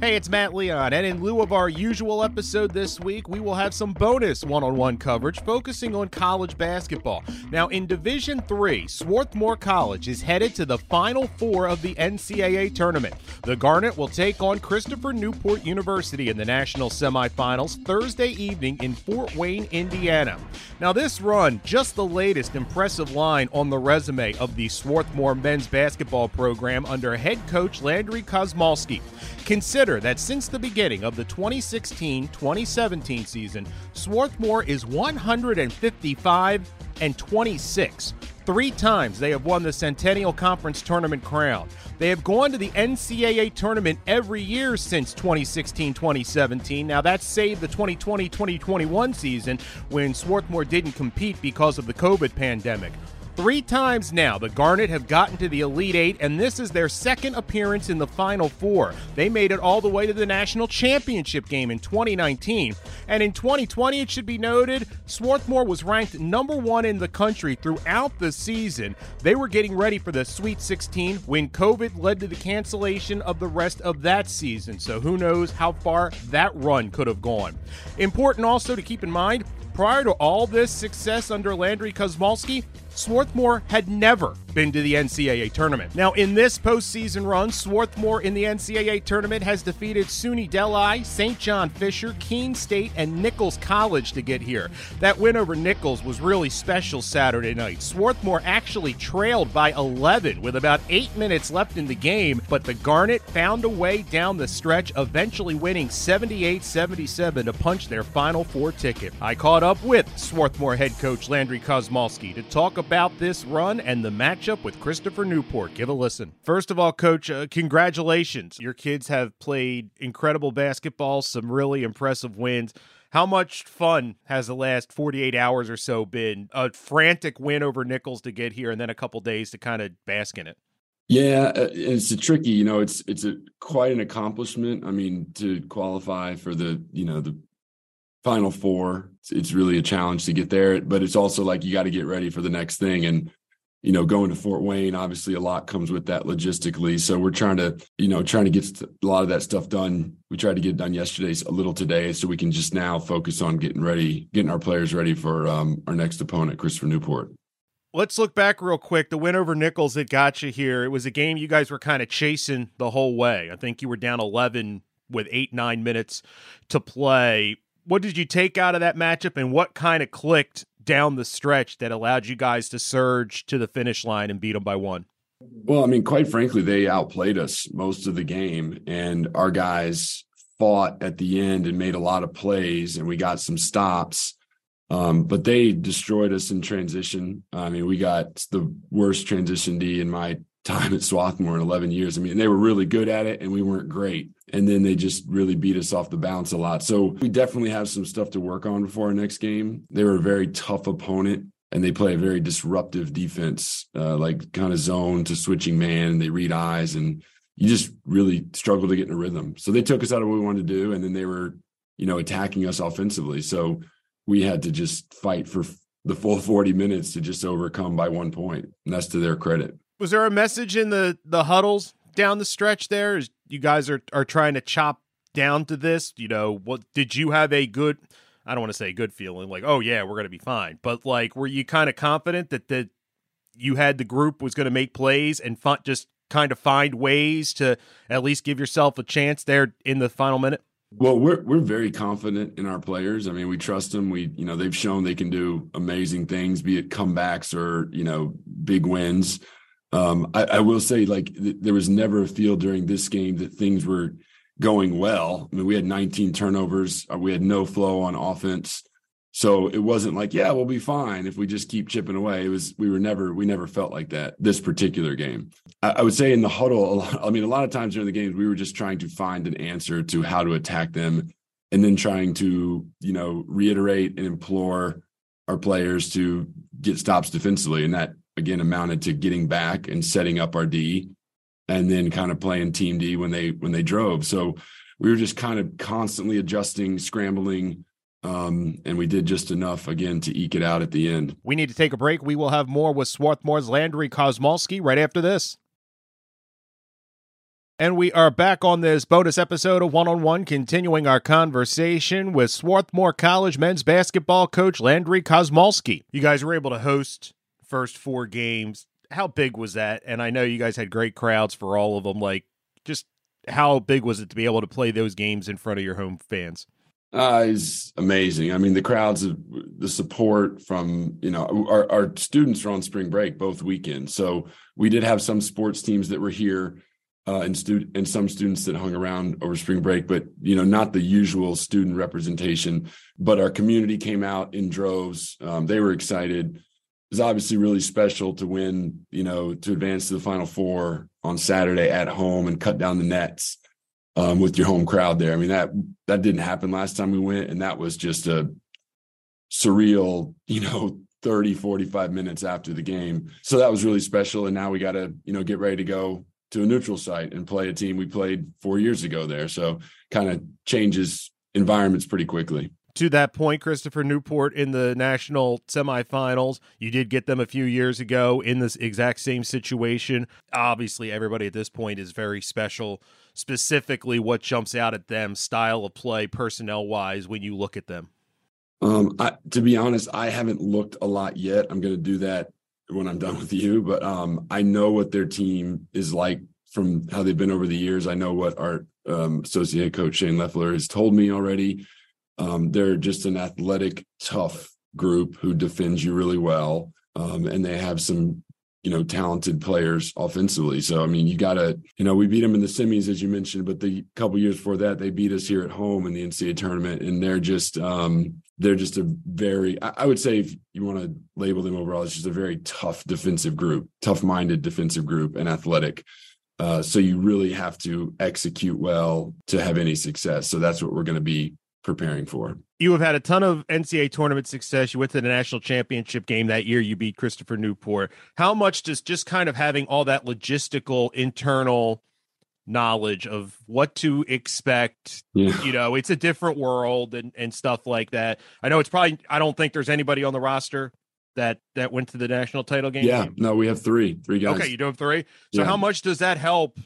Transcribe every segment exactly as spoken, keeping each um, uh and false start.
Hey, it's Matt Leon, and in lieu of our usual episode this week, we will have some bonus one-on-one coverage focusing on college basketball. Now, in Division three, Swarthmore College is headed to the Final Four of the N C double A tournament. The Garnet will take on Christopher Newport University in the national semifinals Thursday evening in Fort Wayne, Indiana. Now, this run, just the latest impressive line on the resume of the Swarthmore men's basketball program under head coach Landry Kosmalski. Consider that since the beginning of the twenty sixteen twenty seventeen season, Swarthmore is one hundred fifty-five and twenty-six. Three times they have won the Centennial Conference tournament crown. They have gone to the N C double A tournament every year since twenty sixteen twenty seventeen. Now, that saved the twenty twenty twenty twenty-one season when Swarthmore didn't compete because of the COVID pandemic. Three times now, the Garnet have gotten to the Elite Eight, and this is their second appearance in the Final Four. They made it all the way to the national championship game in twenty nineteen. And in twenty twenty, it should be noted, Swarthmore was ranked number one in the country throughout the season. They were getting ready for the Sweet sixteen when COVID led to the cancellation of the rest of that season. So who knows how far that run could have gone. Important also to keep in mind, prior to all this success under Landry Kosmalski, Swarthmore had never been to the N C double A tournament. Now, in this postseason run, Swarthmore in the N C double A tournament has defeated SUNY Delhi, Saint John Fisher, Keene State, and Nichols College to get here. That win over Nichols was really special Saturday night. Swarthmore actually trailed by eleven with about eight minutes left in the game, but the Garnet found a way down the stretch, eventually winning seventy-eight seventy-seven to punch their Final Four ticket. I caught up with Swarthmore head coach Landry Kosmalski to talk about about this run and the matchup with Christopher Newport. Give a listen. First of all, Coach, uh, congratulations. Your kids have played incredible basketball, some really impressive wins. How much fun has the last forty-eight hours or so been? A frantic win over Nichols to get here and then a couple days to kind of bask in it. Yeah, it's a tricky, you know, it's it's a, quite an accomplishment. I mean, to qualify for the, you know, the Final Four, it's really a challenge to get there, but it's also like you got to get ready for the next thing. And, you know, going to Fort Wayne, obviously a lot comes with that logistically. So we're trying to, you know, trying to get a lot of that stuff done. We tried to get it done yesterday, a little today, so we can just now focus on getting ready, getting our players ready for um, our next opponent, Christopher Newport. Let's look back real quick. The win over Nichols that got you here, it was a game you guys were kind of chasing the whole way. I think you were down eleven with eight, nine minutes to play. What did you take out of that matchup, and what kind of clicked down the stretch that allowed you guys to surge to the finish line and beat them by one? Well, I mean, quite frankly, they outplayed us most of the game, and our guys fought at the end and made a lot of plays, and we got some stops, um, but they destroyed us in transition. I mean, we got the worst transition D in my time at Swarthmore in eleven years. I mean, they were really good at it, and we weren't great. And then they just really beat us off the bounce a lot. So we definitely have some stuff to work on before our next game. They were a very tough opponent, and they play a very disruptive defense, uh, like kind of zone to switching man, and they read eyes, and you just really struggle to get in a rhythm. So they took us out of what we wanted to do, and then they were, you know, attacking us offensively. So we had to just fight for the full forty minutes to just overcome by one point, and that's to their credit. Was there a message in the, the huddles down the stretch there? Is you guys are, are trying to chop down to this? You know, what did you have a good, I don't want to say good feeling, like, oh yeah, we're going to be fine. But like, were you kind of confident that the, you had the group was going to make plays and fun, just kind of find ways to at least give yourself a chance there in the final minute? Well, we're we're very confident in our players. I mean, we trust them. We, you know, they've shown they can do amazing things, be it comebacks or, you know, big wins. Um, I, I will say, like, th- there was never a feel during this game that things were going well. I mean, we had nineteen turnovers. We had no flow on offense. So it wasn't like, yeah, we'll be fine if we just keep chipping away. It was, we were never, we never felt like that this particular game. I, I would say in the huddle, a lot, I mean, a lot of times during the games, we were just trying to find an answer to how to attack them, and then trying to, you know, reiterate and implore our players to get stops defensively. And that, again, amounted to getting back and setting up our D, and then kind of playing team D when they when they drove. So we were just kind of constantly adjusting, scrambling, Um, and we did just enough, again, to eke it out at the end. We need to take a break. We will have more with Swarthmore's Landry Kosmalski right after this. And we are back on this bonus episode of One on One, continuing our conversation with Swarthmore College men's basketball coach Landry Kosmalski. You guys were able to host first four games. How big was that? And I know you guys had great crowds for all of them. Like, just how big was it to be able to play those games in front of your home fans? Uh, it's amazing. I mean, the crowds, the support from, you know, our, our students are on spring break both weekends. So we did have some sports teams that were here. Uh, and, stud- and some students that hung around over spring break, but, you know, not the usual student representation. But our community came out in droves. Um, they were excited. It was obviously really special to win, you know, to advance to the Final Four on Saturday at home and cut down the nets um, with your home crowd there. I mean, that that didn't happen last time we went, and that was just a surreal, you know, thirty, forty-five minutes after the game. So that was really special, and now we got to, you know, get ready to go to a neutral site and play a team we played four years ago there. So kind of changes environments pretty quickly. To that point, Christopher Newport in the national semifinals, you did get them a few years ago in this exact same situation. Obviously, everybody at this point is very special, specifically what jumps out at them, style of play, personnel-wise, when you look at them. Um, I, to be honest, I haven't looked a lot yet. I'm going to do that when I'm done with you, but um, I know what their team is like from how they've been over the years. I know what our um, associate head coach Shane Leffler has told me already. Um, they're just an athletic, tough group who defends you really well, um, and they have some, you know, talented players offensively. So, I mean, you got to, you know, we beat them in the semis, as you mentioned, but the couple years before that, they beat us here at home in the N C A A tournament, and they're just, um, they're just a very, I would say if you want to label them overall, it's just a very tough defensive group, tough-minded defensive group and athletic. Uh, so you really have to execute well to have any success. So that's what we're going to be preparing for. You have had a ton of N C A A tournament success. You went to the national championship game that year. You beat Christopher Newport. How much does just kind of having all that logistical internal knowledge of what to expect, yeah. you know, it's a different world and, and stuff like that. I know it's probably, I don't think there's anybody on the roster that, that went to the national title game. Yeah, no, we have three, three guys. Okay, you do have three. So yeah. How much does that help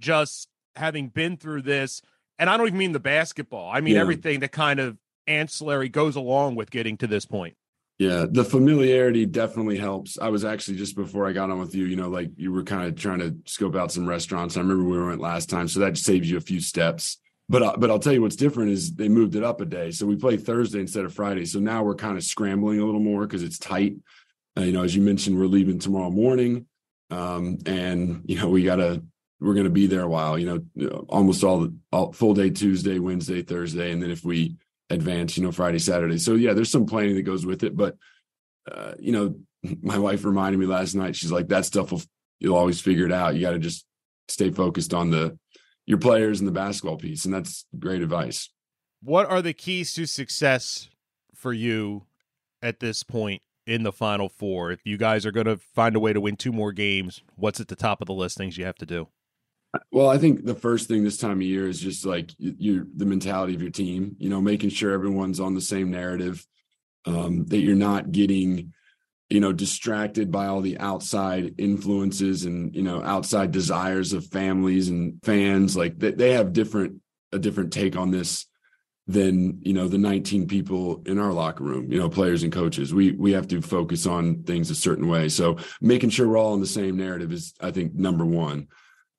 just having been through this? And I don't even mean the basketball. I mean, yeah. everything that kind of ancillary goes along with getting to this point. Yeah, the familiarity definitely helps. I was actually just before I got on with you, you know, like you were kind of trying to scope out some restaurants. I remember we went last time, so that saves you a few steps. But but I'll tell you what's different is they moved it up a day. So we play Thursday instead of Friday. So now we're kind of scrambling a little more because it's tight. Uh, you know, as you mentioned, we're leaving tomorrow morning. Um, and, you know, we got to we're going to be there a while, you know, almost all the all, full day, Tuesday, Wednesday, Thursday. And then if we advance, you know, Friday, Saturday. So, yeah, there's some planning that goes with it. But, uh, you know, my wife reminded me last night, she's like, that stuff, will you'll always figure it out. You got to just stay focused on the your players and the basketball piece. And that's great advice. What are the keys to success for you at this point in the Final Four? If you guys are going to find a way to win two more games, what's at the top of the list, things you have to do? Well, I think the first thing this time of year is just like you, the mentality of your team, you know, making sure everyone's on the same narrative, um, that you're not getting, you know, distracted by all the outside influences and, you know, outside desires of families and fans. Like they, they have different, a different take on this than, you know, the nineteen people in our locker room, you know, players and coaches. We, we have to focus on things a certain way. So making sure we're all on the same narrative is, I think, number one.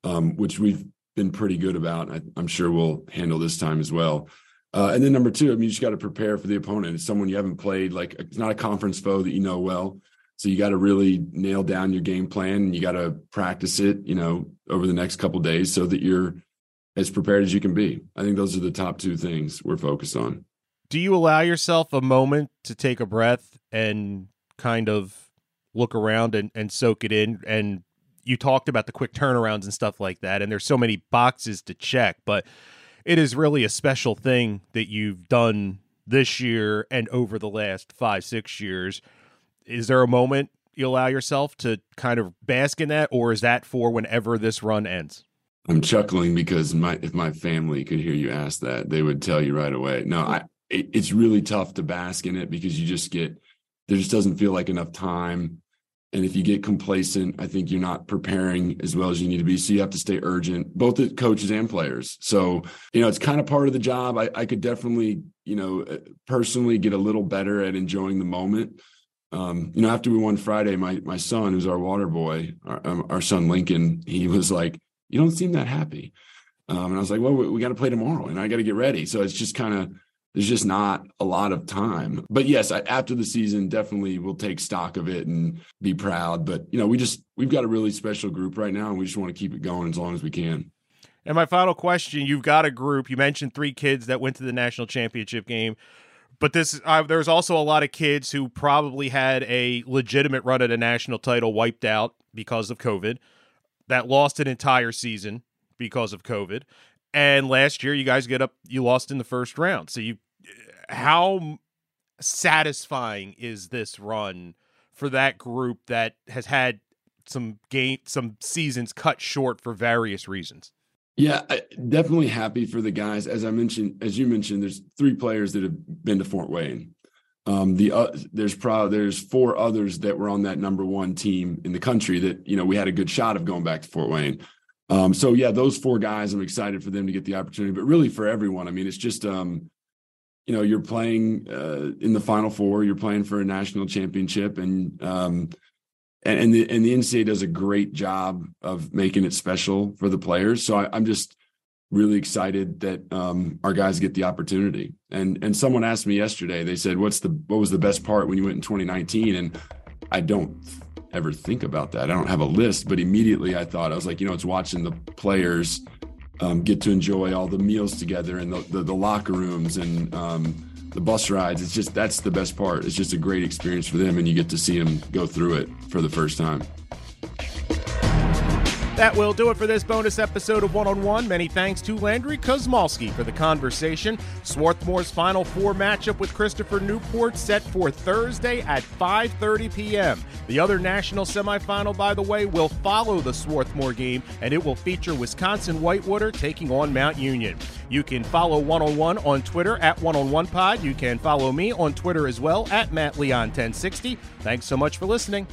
Um, which we've been pretty good about. I, I'm sure we'll handle this time as well. Uh, and then number two, I mean, you just got to prepare for the opponent. It's someone you haven't played, like it's not a conference foe that you know well. So you got to really nail down your game plan and you got to practice it, you know, over the next couple of days so that you're as prepared as you can be. I think those are the top two things we're focused on. Do you allow yourself a moment to take a breath and kind of look around and, and soak it in? And you talked about the quick turnarounds and stuff like that, and there's so many boxes to check, but it is really a special thing that you've done this year and over the last five, six years. Is there a moment you allow yourself to kind of bask in that, or is that for whenever this run ends? I'm chuckling because my if my family could hear you ask that, they would tell you right away. No, I, it, it's really tough to bask in it because you just get, there just doesn't feel like enough time. And if you get complacent, I think you're not preparing as well as you need to be. So you have to stay urgent, both the coaches and players. So, you know, it's kind of part of the job. I, I could definitely, you know, personally get a little better at enjoying the moment. Um, you know, after we won Friday, my my son, who's our water boy, our, our son Lincoln, he was like, "You don't seem that happy." Um, and I was like, "Well, we, we got to play tomorrow, and I got to get ready." So it's just kind of, there's just not a lot of time. But yes, I, after the season, definitely we'll take stock of it and be proud. But, you know, we just, we've got a really special group right now, and we just want to keep it going as long as we can. And my final question, you've got a group. You mentioned three kids that went to the national championship game. But this, uh, there's also a lot of kids who probably had a legitimate run at a national title wiped out because of COVID, that lost an entire season because of COVID. And last year, you guys get up, you lost in the first round. So you, how satisfying is this run for that group that has had some game, some seasons cut short for various reasons? Yeah, I, definitely happy for the guys. As I mentioned, as you mentioned, there's three players that have been to Fort Wayne. Um, the uh, there's probably there's four others that were on that number one team in the country that, you know, we had a good shot of going back to Fort Wayne. Um, so yeah, those four guys, I'm excited for them to get the opportunity, but really for everyone. I mean, it's just, um, you know, you're playing uh, in the Final Four, you're playing for a national championship, and um, And, and the and the N C double A does a great job of making it special for the players. So I, I'm just really excited that um, our guys get the opportunity. And and someone asked me yesterday, they said, "What's the what was the best part when you went in twenty nineteen?" And I don't ever think about that. I don't have a list, but immediately I thought, I was like, you know, it's watching the players um, get to enjoy all the meals together and the the, the locker rooms and um, the bus rides. It's just, that's the best part. It's just a great experience for them, and you get to see them go through it for the first time. That will do it for this bonus episode of One-on-One. Many thanks to Landry Kosmalski for the conversation. Swarthmore's Final Four matchup with Christopher Newport set for Thursday at five thirty p.m. The other national semifinal, by the way, will follow the Swarthmore game, and it will feature Wisconsin Whitewater taking on Mount Union. You can follow One-on-One on Twitter at one on one pod. You can follow me on Twitter as well at Matt Leon ten sixty. Thanks so much for listening.